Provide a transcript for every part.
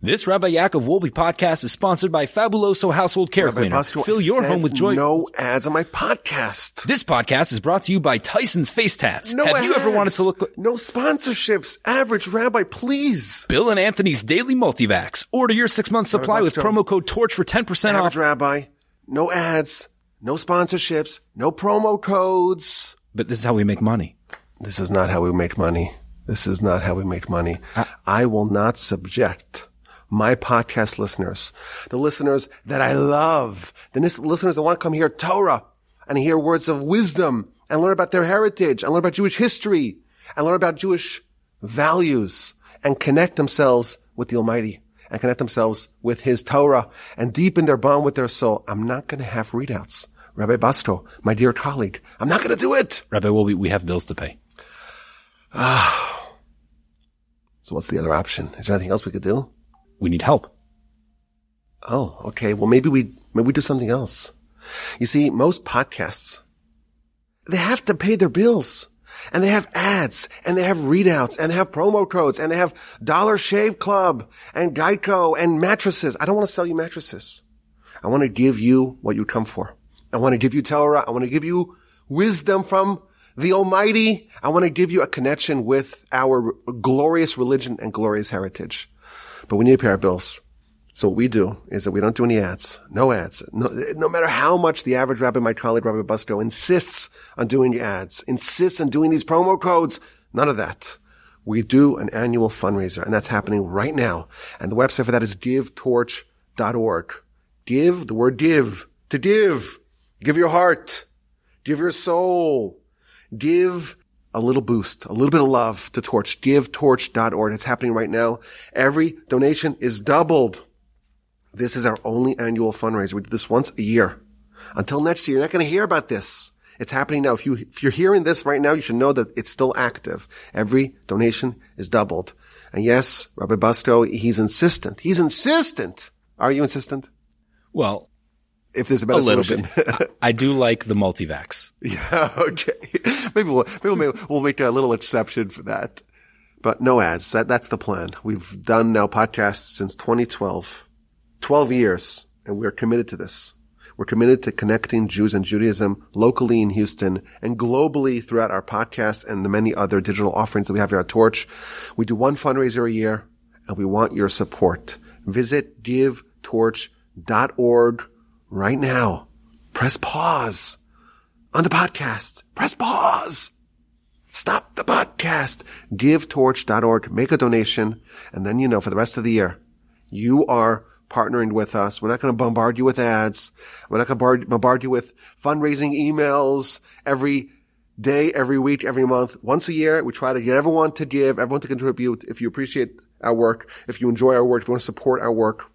This Rabbi Yaakov Wolbe podcast is sponsored by Fabuloso Household Care Rabbi Cleaner. Pastor, fill your home with joy. No ads on my podcast. This podcast is brought to you by Tyson's Face Tats. No Have ads. You ever wanted to look like... No sponsorships. Average Rabbi, please. Bill and Anthony's Daily Multivax. Order your 6-month supply Rabbi with Pastor. Promo code TORCH for 10% Average off. Average Rabbi. No ads. No sponsorships. No promo codes. But this is how we make money. This is not how we make money. This is not how we make money. I will not subject... my podcast listeners, the listeners that I love, the listeners that want to come hear Torah and hear words of wisdom and learn about their heritage and learn about Jewish history and learn about Jewish values and connect themselves with the Almighty and connect themselves with His Torah and deepen their bond with their soul. I'm not going to have readouts. Rabbi Basto, my dear colleague, I'm not going to do it. Rabbi Wolbe, we have bills to pay. So what's the other option? Is there anything else we could do? We need help. Oh, okay. Well, maybe we do something else. You see, most podcasts, they have to pay their bills, and they have ads, and they have readouts, and they have promo codes, and they have Dollar Shave Club and Geico and mattresses. I don't want to sell you mattresses. I want to give you what you come for. I want to give you Torah. I want to give you wisdom from the Almighty. I want to give you a connection with our glorious religion and glorious heritage. But we need to pay our bills. So what we do is that we don't do any ads. No ads. No matter how much the average rabbi, my colleague, Rabbi Busko, insists on doing ads, insists on doing these promo codes, none of that. We do an annual fundraiser, and that's happening right now. And the website for that is GiveTorch.org. Give, the word give, to give. Give your heart. Give your soul. Give a little boost, a little bit of love to Torch. GiveTorch.org. It's happening right now. Every donation is doubled. This is our only annual fundraiser. We do this once a year. Until next year, you're not going to hear about this. It's happening now. If you're hearing this right now, you should know that it's still active. Every donation is doubled. And yes, Rabbi Busto, he's insistent. He's insistent. Are you insistent? Well, if there's a better solution. I do like the multivax. Yeah, okay. Maybe we'll make a little exception for that. But no ads. That's the plan. We've done now podcasts since 2012. 12 years. And we're committed to this. We're committed to connecting Jews and Judaism locally in Houston and globally throughout our podcast and the many other digital offerings that we have here at Torch. We do one fundraiser a year and we want your support. Visit givetorch.org. Right now, press pause on the podcast. Press pause. Stop the podcast. GiveTorch.org. Make a donation. And then, for the rest of the year, you are partnering with us. We're not going to bombard you with ads. We're not going to bombard you with fundraising emails every day, every week, every month. Once a year, we try to get everyone to give, everyone to contribute. If you appreciate our work, if you enjoy our work, if you want to support our work,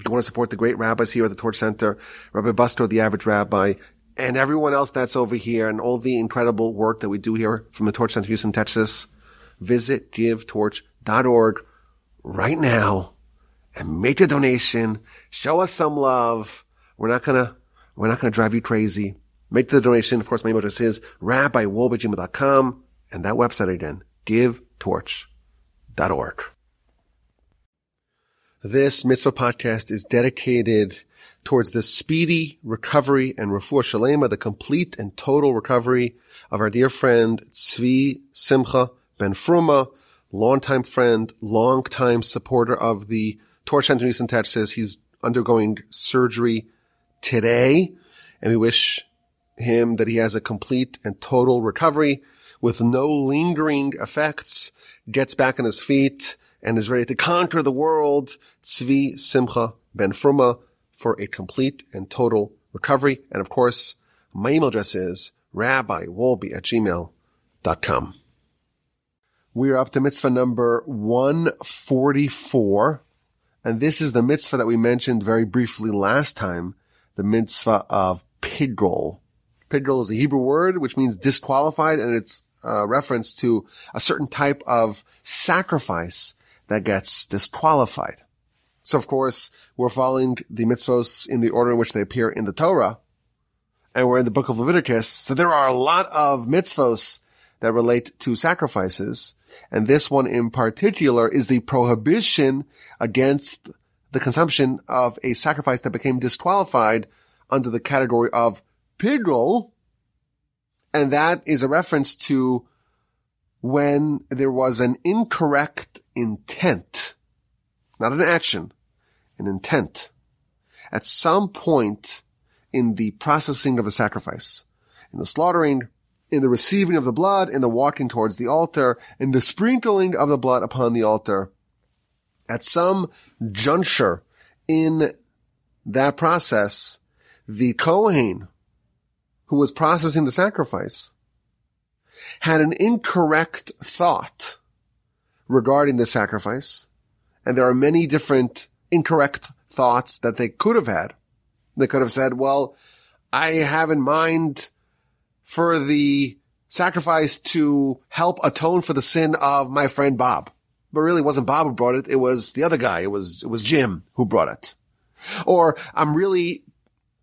if you want to support the great rabbis here at the Torch Center, Rabbi Busto, the average rabbi, and everyone else that's over here and all the incredible work that we do here from the Torch Center, Houston, Texas, visit givetorch.org right now and make a donation. Show us some love. We're not going to drive you crazy. Make the donation. Of course, my email address is rabbiwolbe@gmail.com, and that website again, givetorch.org. This Mitzvah Podcast is dedicated towards the speedy recovery and Refuah Sheleimah, the complete and total recovery of our dear friend Tzvi Simcha ben Fruma, longtime friend, longtime supporter of the Torch Center in Houston, Texas. He's undergoing surgery today, and we wish him that he has a complete and total recovery with no lingering effects, gets back on his feet, and is ready to conquer the world. Tzvi Simcha ben Fruma, for a complete and total recovery. And of course, my email address is rabbiwolbe@gmail.com. We are up to mitzvah number 144. And this is the mitzvah that we mentioned very briefly last time, the mitzvah of Piggul. Piggul is a Hebrew word, which means disqualified, and it's a reference to a certain type of sacrifice that gets disqualified. So, of course, we're following the mitzvos in the order in which they appear in the Torah, and we're in the book of Leviticus, so there are a lot of mitzvos that relate to sacrifices, and this one in particular is the prohibition against the consumption of a sacrifice that became disqualified under the category of Piggul, and that is a reference to when there was an incorrect intent, not an action, an intent, at some point in the processing of a sacrifice, in the slaughtering, in the receiving of the blood, in the walking towards the altar, in the sprinkling of the blood upon the altar. At some juncture in that process, the Kohen, who was processing the sacrifice, had an incorrect thought regarding the sacrifice, and there are many different incorrect thoughts that they could have had. They could have said, well, I have in mind for the sacrifice to help atone for the sin of my friend Bob. But really it wasn't Bob who brought it. It was the other guy. It was Jim who brought it. Or I'm really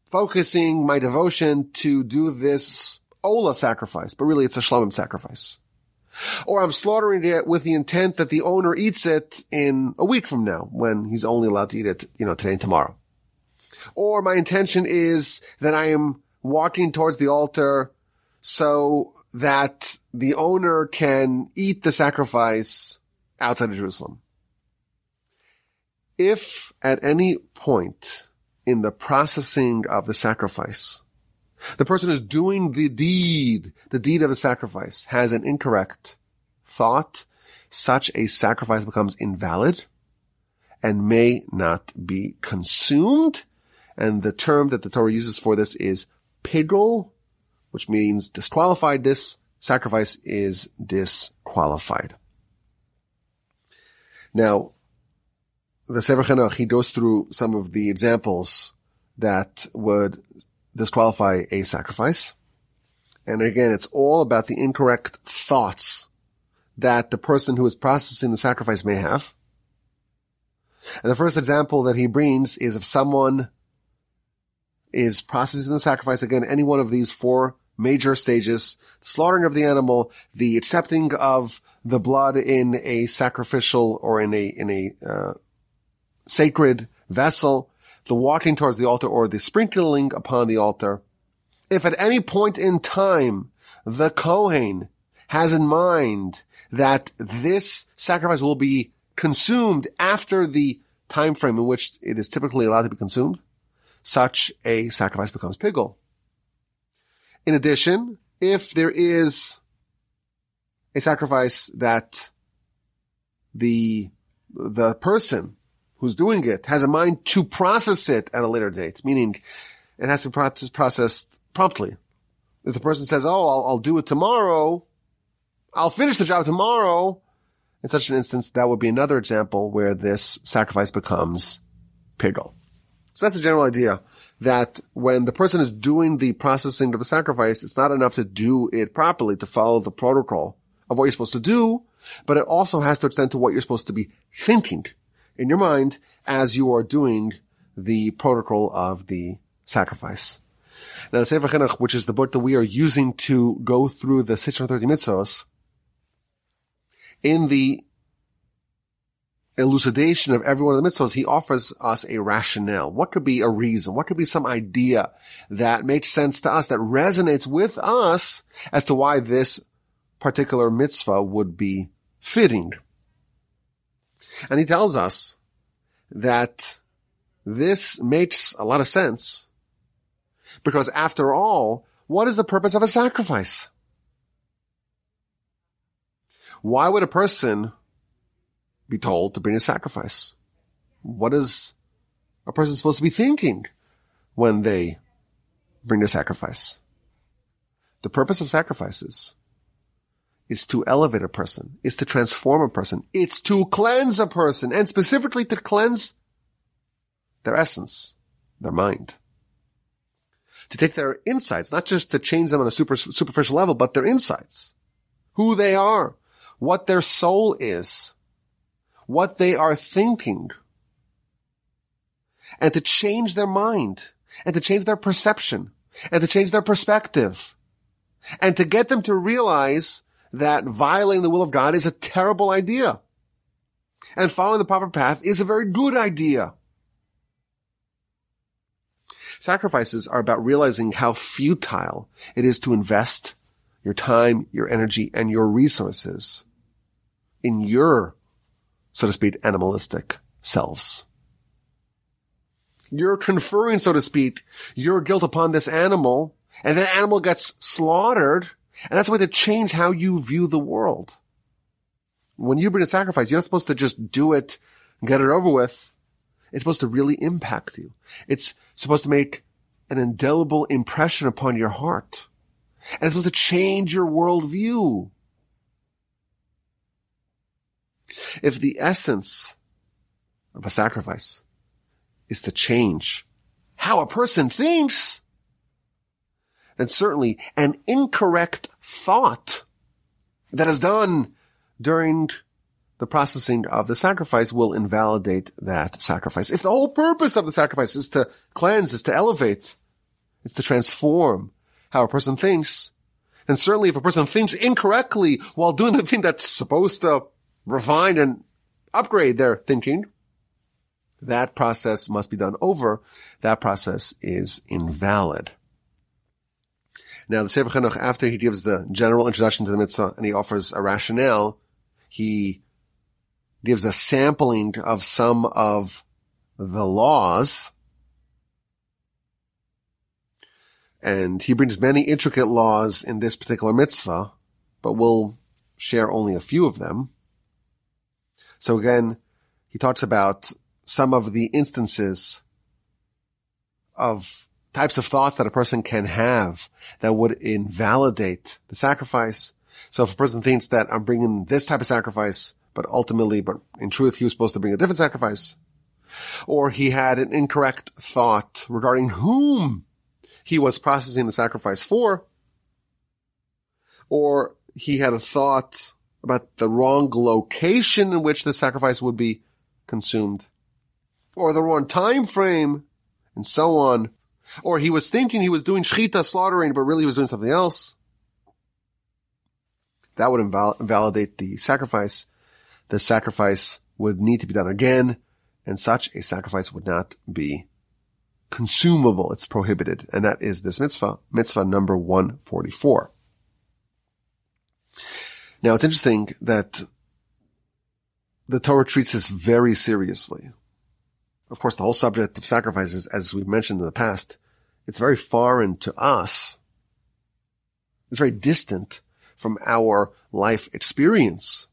focusing my devotion to do this Ola sacrifice, but really it's a Shlomim sacrifice. Or I'm slaughtering it with the intent that the owner eats it in a week from now, when he's only allowed to eat it, today and tomorrow. Or my intention is that I am walking towards the altar so that the owner can eat the sacrifice outside of Jerusalem. If at any point in the processing of the sacrifice, the person who's doing the deed of the sacrifice, has an incorrect thought, such a sacrifice becomes invalid and may not be consumed. And the term that the Torah uses for this is Piggul, which means disqualified. This sacrifice is disqualified. Now, the Sefer HaChinuch, he goes through some of the examples that would disqualify a sacrifice. And again, it's all about the incorrect thoughts that the person who is processing the sacrifice may have. And the first example that he brings is if someone is processing the sacrifice, again, any one of these four major stages: the slaughtering of the animal, the accepting of the blood in a sacrificial or in a sacred vessel, the walking towards the altar, or the sprinkling upon the altar. If at any point in time the Kohen has in mind that this sacrifice will be consumed after the time frame in which it is typically allowed to be consumed, such a sacrifice becomes Piggul. In addition, if there is a sacrifice that the person who's doing it has a mind to process it at a later date, meaning it has to be processed promptly. If the person says, I'll do it tomorrow, I'll finish the job tomorrow, in such an instance, that would be another example where this sacrifice becomes Piggul. So that's the general idea, that when the person is doing the processing of the sacrifice, it's not enough to do it properly, to follow the protocol of what you're supposed to do, but it also has to extend to what you're supposed to be thinking in your mind as you are doing the protocol of the sacrifice. Now, the Sefer HaChinuch, which is the book that we are using to go through the 630 mitzvos, in the elucidation of every one of the mitzvahs, he offers us a rationale. What could be a reason? What could be some idea that makes sense to us, that resonates with us as to why this particular mitzvah would be fitting? And he tells us that this makes a lot of sense because, after all, what is the purpose of a sacrifice? Why would a person be told to bring a sacrifice? What is a person supposed to be thinking when they bring a sacrifice? The purpose of sacrifices is to elevate a person, is to transform a person, it's to cleanse a person, and specifically to cleanse their essence, their mind. To take their insights, not just to change them on a superficial level, but their insights, who they are, what their soul is, what they are thinking, and to change their mind, and to change their perception, and to change their perspective, and to get them to realize that violating the will of God is a terrible idea. And following the proper path is a very good idea. Sacrifices are about realizing how futile it is to invest your time, your energy, and your resources in your, so to speak, animalistic selves. You're conferring, so to speak, your guilt upon this animal, and that animal gets slaughtered, and that's a way to change how you view the world. When you bring a sacrifice, you're not supposed to just do it and get it over with. It's supposed to really impact you. It's supposed to make an indelible impression upon your heart. And it's supposed to change your worldview. If the essence of a sacrifice is to change how a person thinks, then certainly an incorrect thought that is done during the processing of the sacrifice will invalidate that sacrifice. If the whole purpose of the sacrifice is to cleanse, is to elevate, is to transform how a person thinks, then certainly if a person thinks incorrectly while doing the thing that's supposed to refine and upgrade their thinking, that process must be done over. That process is invalid. Now, the Sefer HaChinuch, after he gives the general introduction to the mitzvah and he offers a rationale, he gives a sampling of some of the laws. And he brings many intricate laws in this particular mitzvah, but we'll share only a few of them. So again, he talks about some of the instances of types of thoughts that a person can have that would invalidate the sacrifice. So if a person thinks that I'm bringing this type of sacrifice, but in truth, he was supposed to bring a different sacrifice, or he had an incorrect thought regarding whom he was processing the sacrifice for, or he had a thought about the wrong location in which the sacrifice would be consumed, or the wrong time frame, and so on. Or he was thinking he was doing shechita, slaughtering, but really he was doing something else. That would invalidate the sacrifice. The sacrifice would need to be done again, and such a sacrifice would not be consumable. It's prohibited. And that is this mitzvah, mitzvah number 144. Now, it's interesting that the Torah treats this very seriously. Of course, the whole subject of sacrifices, as we've mentioned in the past, it's very foreign to us. It's very distant from our life experience.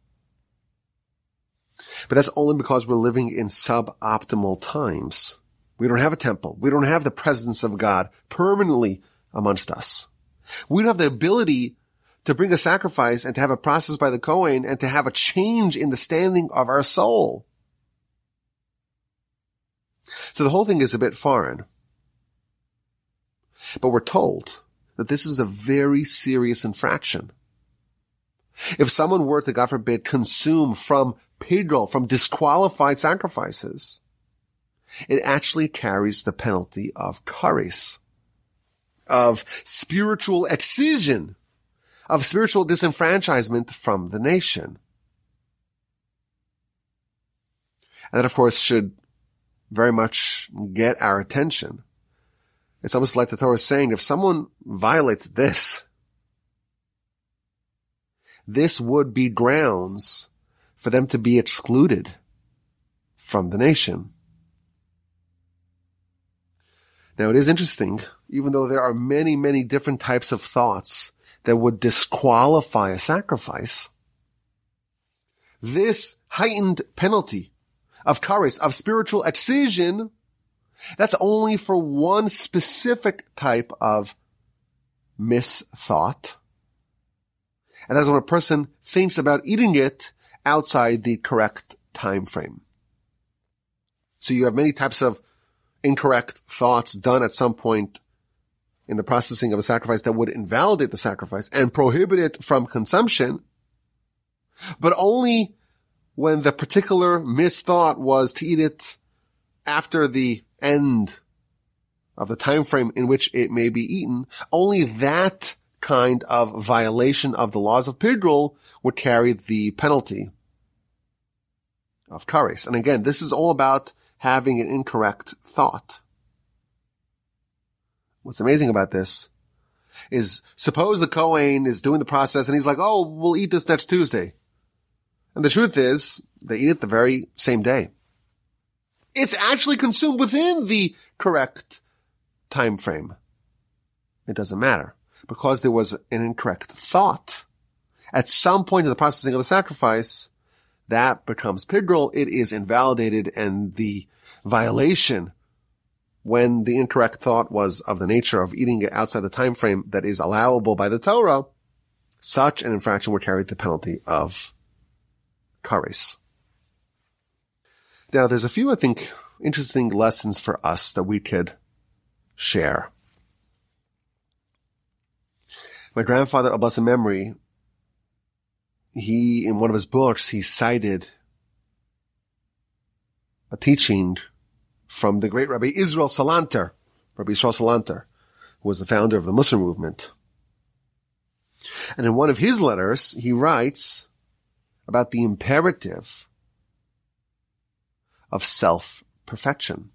But that's only because we're living in suboptimal times. We don't have a temple. We don't have the presence of God permanently amongst us. We don't have the ability to bring a sacrifice and to have it processed by the Kohen and to have a change in the standing of our soul. So the whole thing is a bit foreign. But we're told that this is a very serious infraction. If someone were to, God forbid, consume from Piggul, from disqualified sacrifices, it actually carries the penalty of Karis, of spiritual excision, of spiritual disenfranchisement from the nation. And that, of course, should very much get our attention. It's almost like the Torah is saying, if someone violates this, this would be grounds for them to be excluded from the nation. Now, it is interesting, even though there are many, many different types of thoughts that would disqualify a sacrifice, this heightened penalty of kares, of spiritual excision, that's only for one specific type of misthought. And that's when a person thinks about eating it outside the correct time frame. So you have many types of incorrect thoughts done at some point in the processing of a sacrifice that would invalidate the sacrifice and prohibit it from consumption, but only when the particular misthought was to eat it after the end of the time frame in which it may be eaten. Only that kind of violation of the laws of Piggul would carry the penalty of Karis. And again, this is all about having an incorrect thought. What's amazing about this is, suppose the Kohen is doing the process and he's like, oh, we'll eat this next Tuesday. And the truth is, they eat it the very same day. It's actually consumed within the correct time frame. It doesn't matter, because there was an incorrect thought. At some point in the processing of the sacrifice, that becomes Piggul. It is invalidated, and the violation, when the incorrect thought was of the nature of eating it outside the time frame that is allowable by the Torah, such an infraction would carry the penalty of Kares. Now, there's a few, I think, interesting lessons for us that we could share. My grandfather, a blessed memory, in one of his books, he cited a teaching from the great Rabbi Yisrael Salanter, who was the founder of the Mussar movement. And in one of his letters, he writes about the imperative of self-perfection.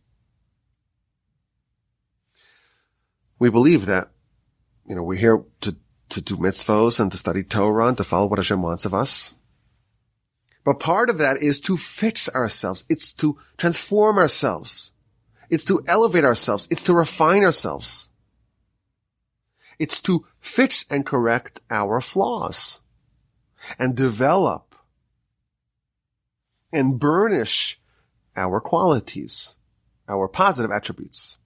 We believe that, we're here to do mitzvos and to study Torah and to follow what Hashem wants of us. But part of that is to fix ourselves. It's to transform ourselves. It's to elevate ourselves. It's to refine ourselves. It's to fix and correct our flaws and develop and burnish our qualities, our positive attributes.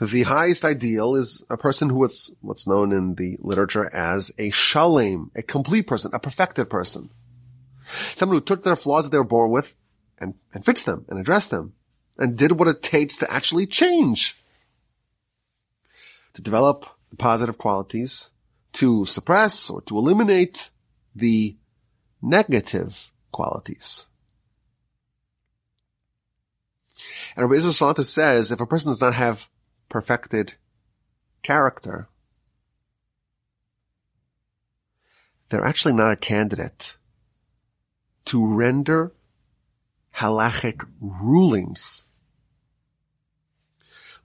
The highest ideal is a person who is what's known in the literature as a shalem, a complete person, a perfected person. Someone who took their flaws that they were born with and fixed them and addressed them and did what it takes to actually change. To develop the positive qualities, to suppress or to eliminate the negative qualities. And Rabbi Yisrael Salanter says, if a person does not have perfected character, they're actually not a candidate to render halachic rulings.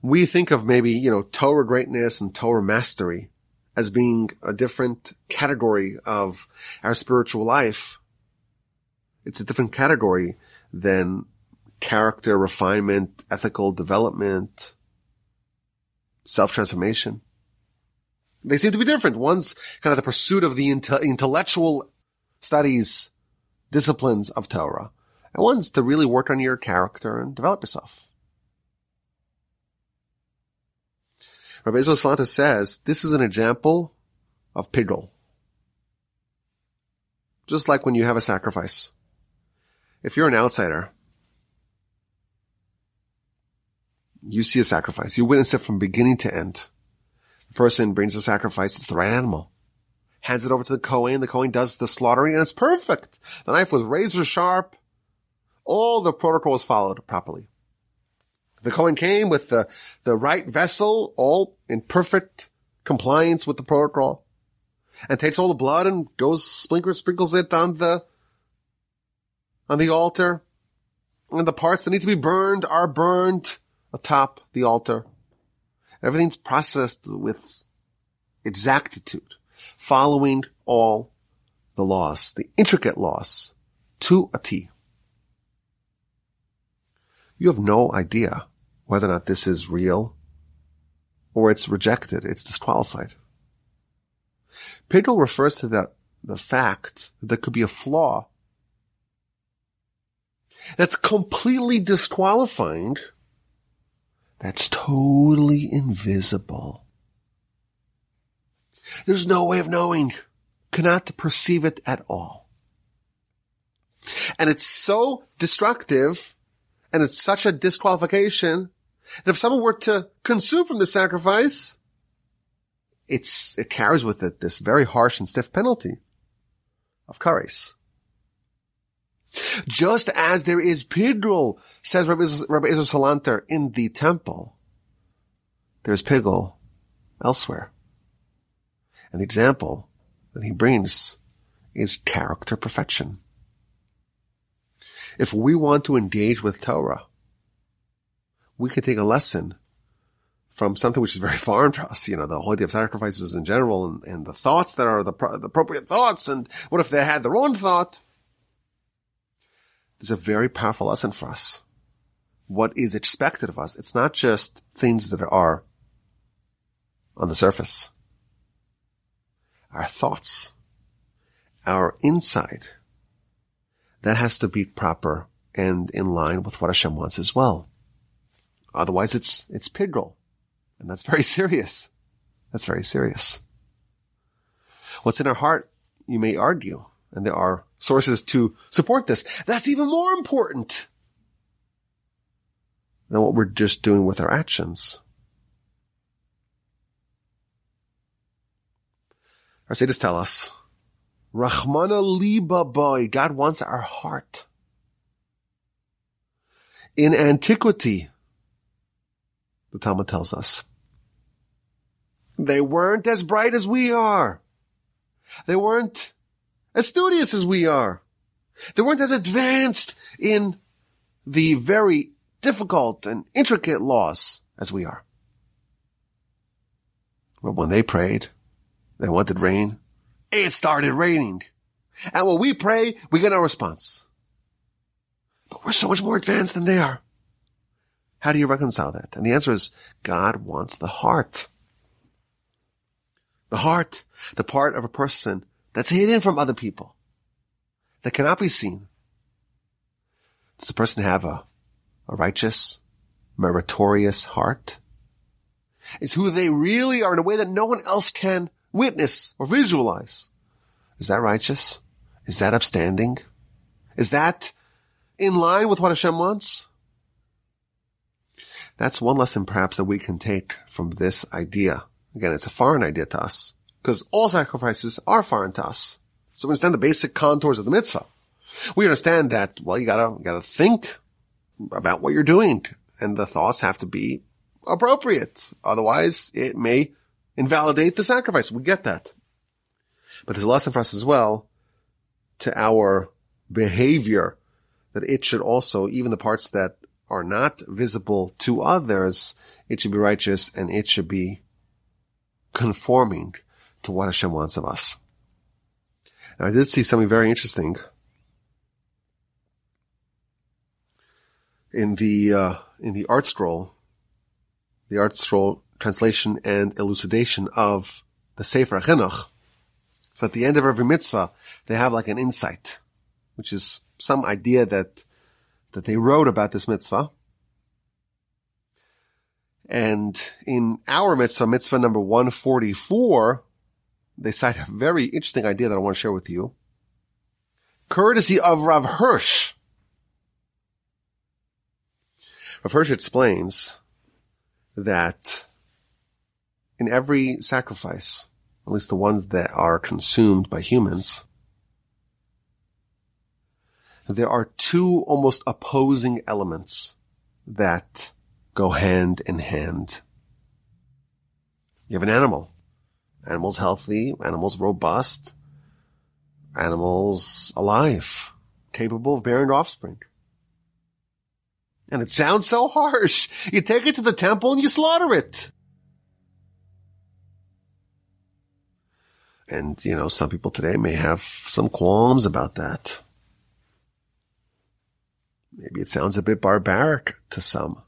We think of maybe, Torah greatness and Torah mastery as being a different category of our spiritual life. It's a different category than character refinement, ethical development, self-transformation. They seem to be different. One's kind of the pursuit of the intellectual studies, disciplines of Torah. And one's to really work on your character and develop yourself. Rabbi Yisrael Salanter says, this is an example of Piggul. Just like when you have a sacrifice. If you're an outsider, you see a sacrifice. You witness it from beginning to end. The person brings a sacrifice. It's the right animal. Hands it over to the Kohen. The Kohen does the slaughtering, and it's perfect. The knife was razor sharp. All the protocol was followed properly. The Kohen came with the right vessel, all in perfect compliance with the protocol, and takes all the blood and goes sprinkles it on the altar. And the parts that need to be burned are burned atop the altar. Everything's processed with exactitude, following all the laws, the intricate laws, to a T. You have no idea whether or not this is real or it's rejected, it's disqualified. Piggul refers to the fact that there could be a flaw that's completely disqualifying, that's totally invisible. There's no way of knowing. Cannot perceive it at all. And it's so destructive, and it's such a disqualification, that if someone were to consume from the sacrifice, it carries with it this very harsh and stiff penalty of kares. Just as there is Piggul, says Rabbi Yisrael Salanter, in the temple, there's Piggul elsewhere. And the example that he brings is character perfection. If we want to engage with Torah, we can take a lesson from something which is very foreign to us, the whole idea of sacrifices in general and the thoughts that are the appropriate thoughts, and what if they had their own thought? There's a very powerful lesson for us. What is expected of us? It's not just things that are on the surface. Our thoughts, our inside, that has to be proper and in line with what Hashem wants as well. Otherwise, it's Piggul. And that's very serious. That's very serious. What's in our heart, you may argue, and there are sources to support this. That's even more important than what we're just doing with our actions. Our sages tell us, Rachmana liba boy, God wants our heart. In antiquity, the Talmud tells us, they weren't as bright as we are. They weren't as studious as we are. They weren't as advanced in the very difficult and intricate laws as we are. But when they prayed, they wanted rain, it started raining. And when we pray, we get no response. But we're so much more advanced than they are. How do you reconcile that? And the answer is, God wants the heart. The heart, the part of a person that's hidden from other people, that cannot be seen. Does the person have a righteous, meritorious heart? Is who they really are in a way that no one else can witness or visualize. Is that righteous? Is that upstanding? Is that in line with what Hashem wants? That's one lesson perhaps that we can take from this idea. Again, it's a foreign idea to us because all sacrifices are foreign to us. So we understand the basic contours of the mitzvah. We understand that, well, you gotta think about what you're doing and the thoughts have to be appropriate. Otherwise, it may invalidate the sacrifice. We get that. But there's a lesson for us as well to our behavior that it should also, even the parts that are not visible to others, it should be righteous and it should be conforming to what Hashem wants of us. Now, I did see something very interesting in the ArtScroll, the ArtScroll translation and elucidation of the Sefer HaChinuch. So at the end of every mitzvah, they have like an insight, which is some idea that they wrote about this mitzvah. And in our mitzvah, mitzvah number 144, they cite a very interesting idea that I want to share with you, courtesy of Rav Hirsch. Rav Hirsch explains that in every sacrifice, at least the ones that are consumed by humans, there are two almost opposing elements that go hand in hand. You have an animal. Animal's healthy, animal's robust, animal's alive, capable of bearing offspring. And it sounds so harsh. You take it to the temple and you slaughter it. And, some people today may have some qualms about that. Maybe it sounds a bit barbaric to some.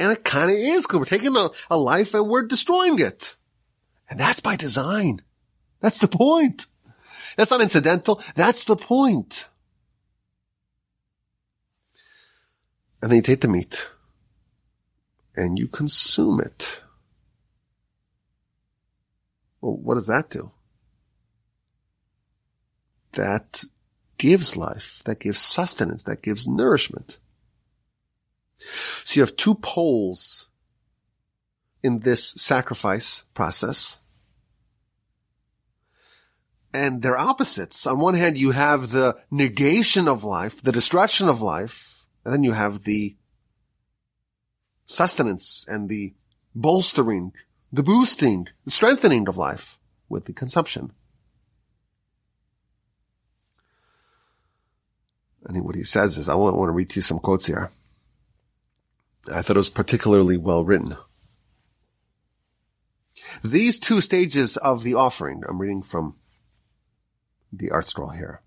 And it kind of is, because we're taking a life and we're destroying it. And that's by design. That's the point. That's not incidental. That's the point. And then you take the meat and you consume it. Well, what does that do? That gives life, that gives sustenance, that gives nourishment. So you have two poles in this sacrifice process. And they're opposites. On one hand, you have the negation of life, the destruction of life, and then you have the sustenance and the bolstering, the boosting, the strengthening of life. with the consumption. And what he says is, I want to read to you some quotes here. I thought it was particularly well written. These two stages of the offering, I'm reading from the ArtScroll here,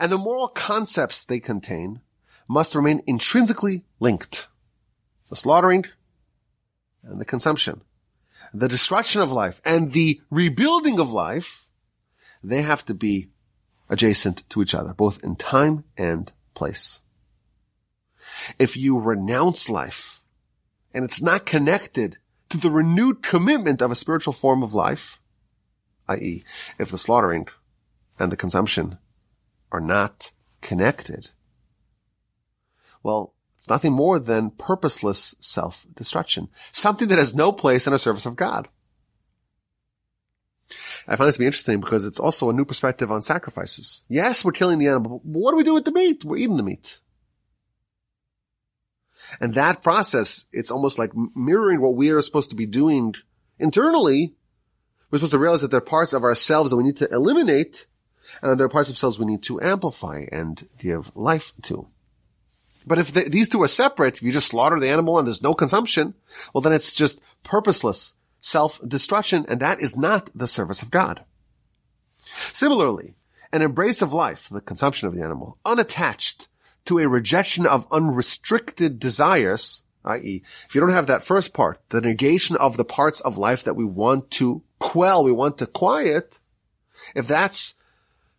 and the moral concepts they contain must remain intrinsically linked. The slaughtering and the consumption, the destruction of life and the rebuilding of life, they have to be adjacent to each other, both in time and place. If you renounce life and it's not connected to the renewed commitment of a spiritual form of life, i.e., if the slaughtering and the consumption are not connected, well, it's nothing more than purposeless self-destruction, something that has no place in the service of God. I find this to be interesting because it's also a new perspective on sacrifices. Yes, we're killing the animal, but what do we do with the meat? We're eating the meat. And that process, it's almost like mirroring what we are supposed to be doing internally. We're supposed to realize that there are parts of ourselves that we need to eliminate, and there are parts of ourselves we need to amplify and give life to. But if these two are separate, if you just slaughter the animal and there's no consumption, well, then it's just purposeless self-destruction, and that is not the service of God. Similarly, an embrace of life, the consumption of the animal, unattached to a rejection of unrestricted desires, i.e., if you don't have that first part, the negation of the parts of life that we want to quell, we want to quiet, if that's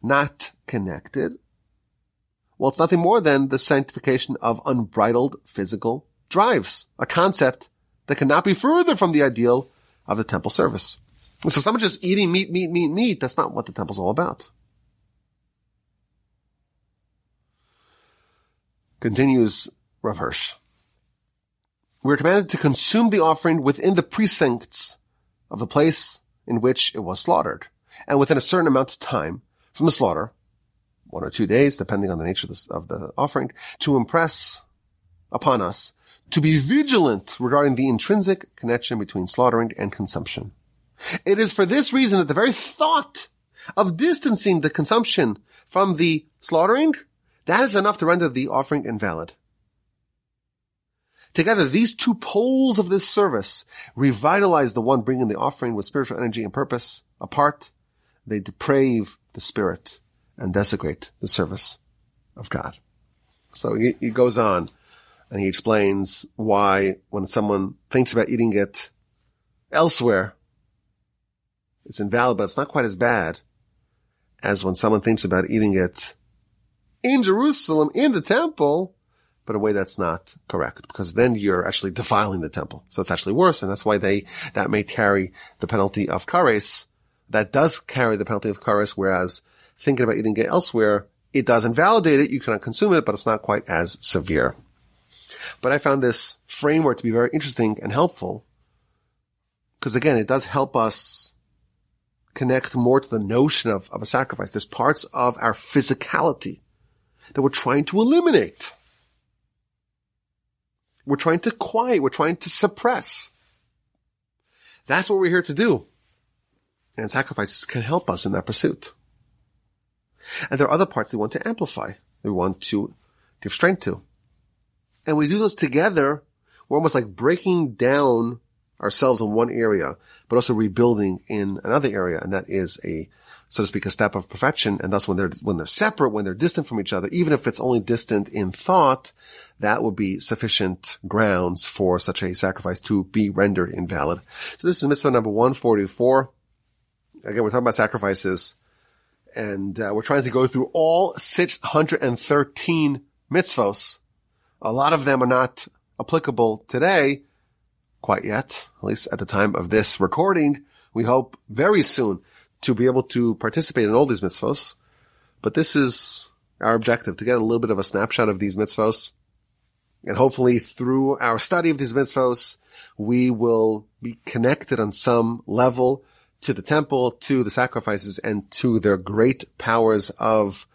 not connected, well, it's nothing more than the sanctification of unbridled physical drives, a concept that cannot be further from the ideal of the temple service. So someone just eating meat, that's not what the temple's all about. Continues Rav Hirsch. We're commanded to consume the offering within the precincts of the place in which it was slaughtered, and within a certain amount of time from the slaughter, 1 or 2 days, depending on the nature of the offering, to impress upon us to be vigilant regarding the intrinsic connection between slaughtering and consumption. It is for this reason that the very thought of distancing the consumption from the slaughtering, that is enough to render the offering invalid. Together, these two poles of this service revitalize the one bringing the offering with spiritual energy and purpose. Apart, they deprave the spirit and desecrate the service of God. So he goes on. And he explains why when someone thinks about eating it elsewhere, it's invalid, but it's not quite as bad as when someone thinks about eating it in Jerusalem, in the temple, but in a way that's not correct, because then you're actually defiling the temple. So it's actually worse, and that's why that may carry the penalty of Karis. That does carry the penalty of Karis, whereas thinking about eating it elsewhere, it does invalidate it. You cannot consume it, but it's not quite as severe. But I found this framework to be very interesting and helpful because, again, it does help us connect more to the notion of a sacrifice. There's parts of our physicality that we're trying to eliminate. We're trying to quiet. We're trying to suppress. That's what we're here to do. And sacrifices can help us in that pursuit. And there are other parts we want to amplify, we want to give strength to. And we do those together, we're almost like breaking down ourselves in one area, but also rebuilding in another area. And that is a, so to speak, a step of perfection. And thus when they're separate, when they're distant from each other, even if it's only distant in thought, that would be sufficient grounds for such a sacrifice to be rendered invalid. So this is mitzvah number 144. Again, we're talking about sacrifices, and we're trying to go through all 613 mitzvos. A lot of them are not applicable today, quite yet, at least at the time of this recording. We hope very soon to be able to participate in all these mitzvos. But this is our objective, to get a little bit of a snapshot of these mitzvos. And hopefully through our study of these mitzvos, we will be connected on some level to the temple, to the sacrifices, and to their great powers of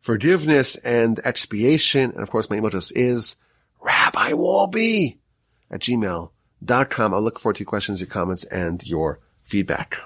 forgiveness and expiation. And of course, my email address is rabbiwolbe@gmail.com. I look forward to your questions, your comments, and your feedback.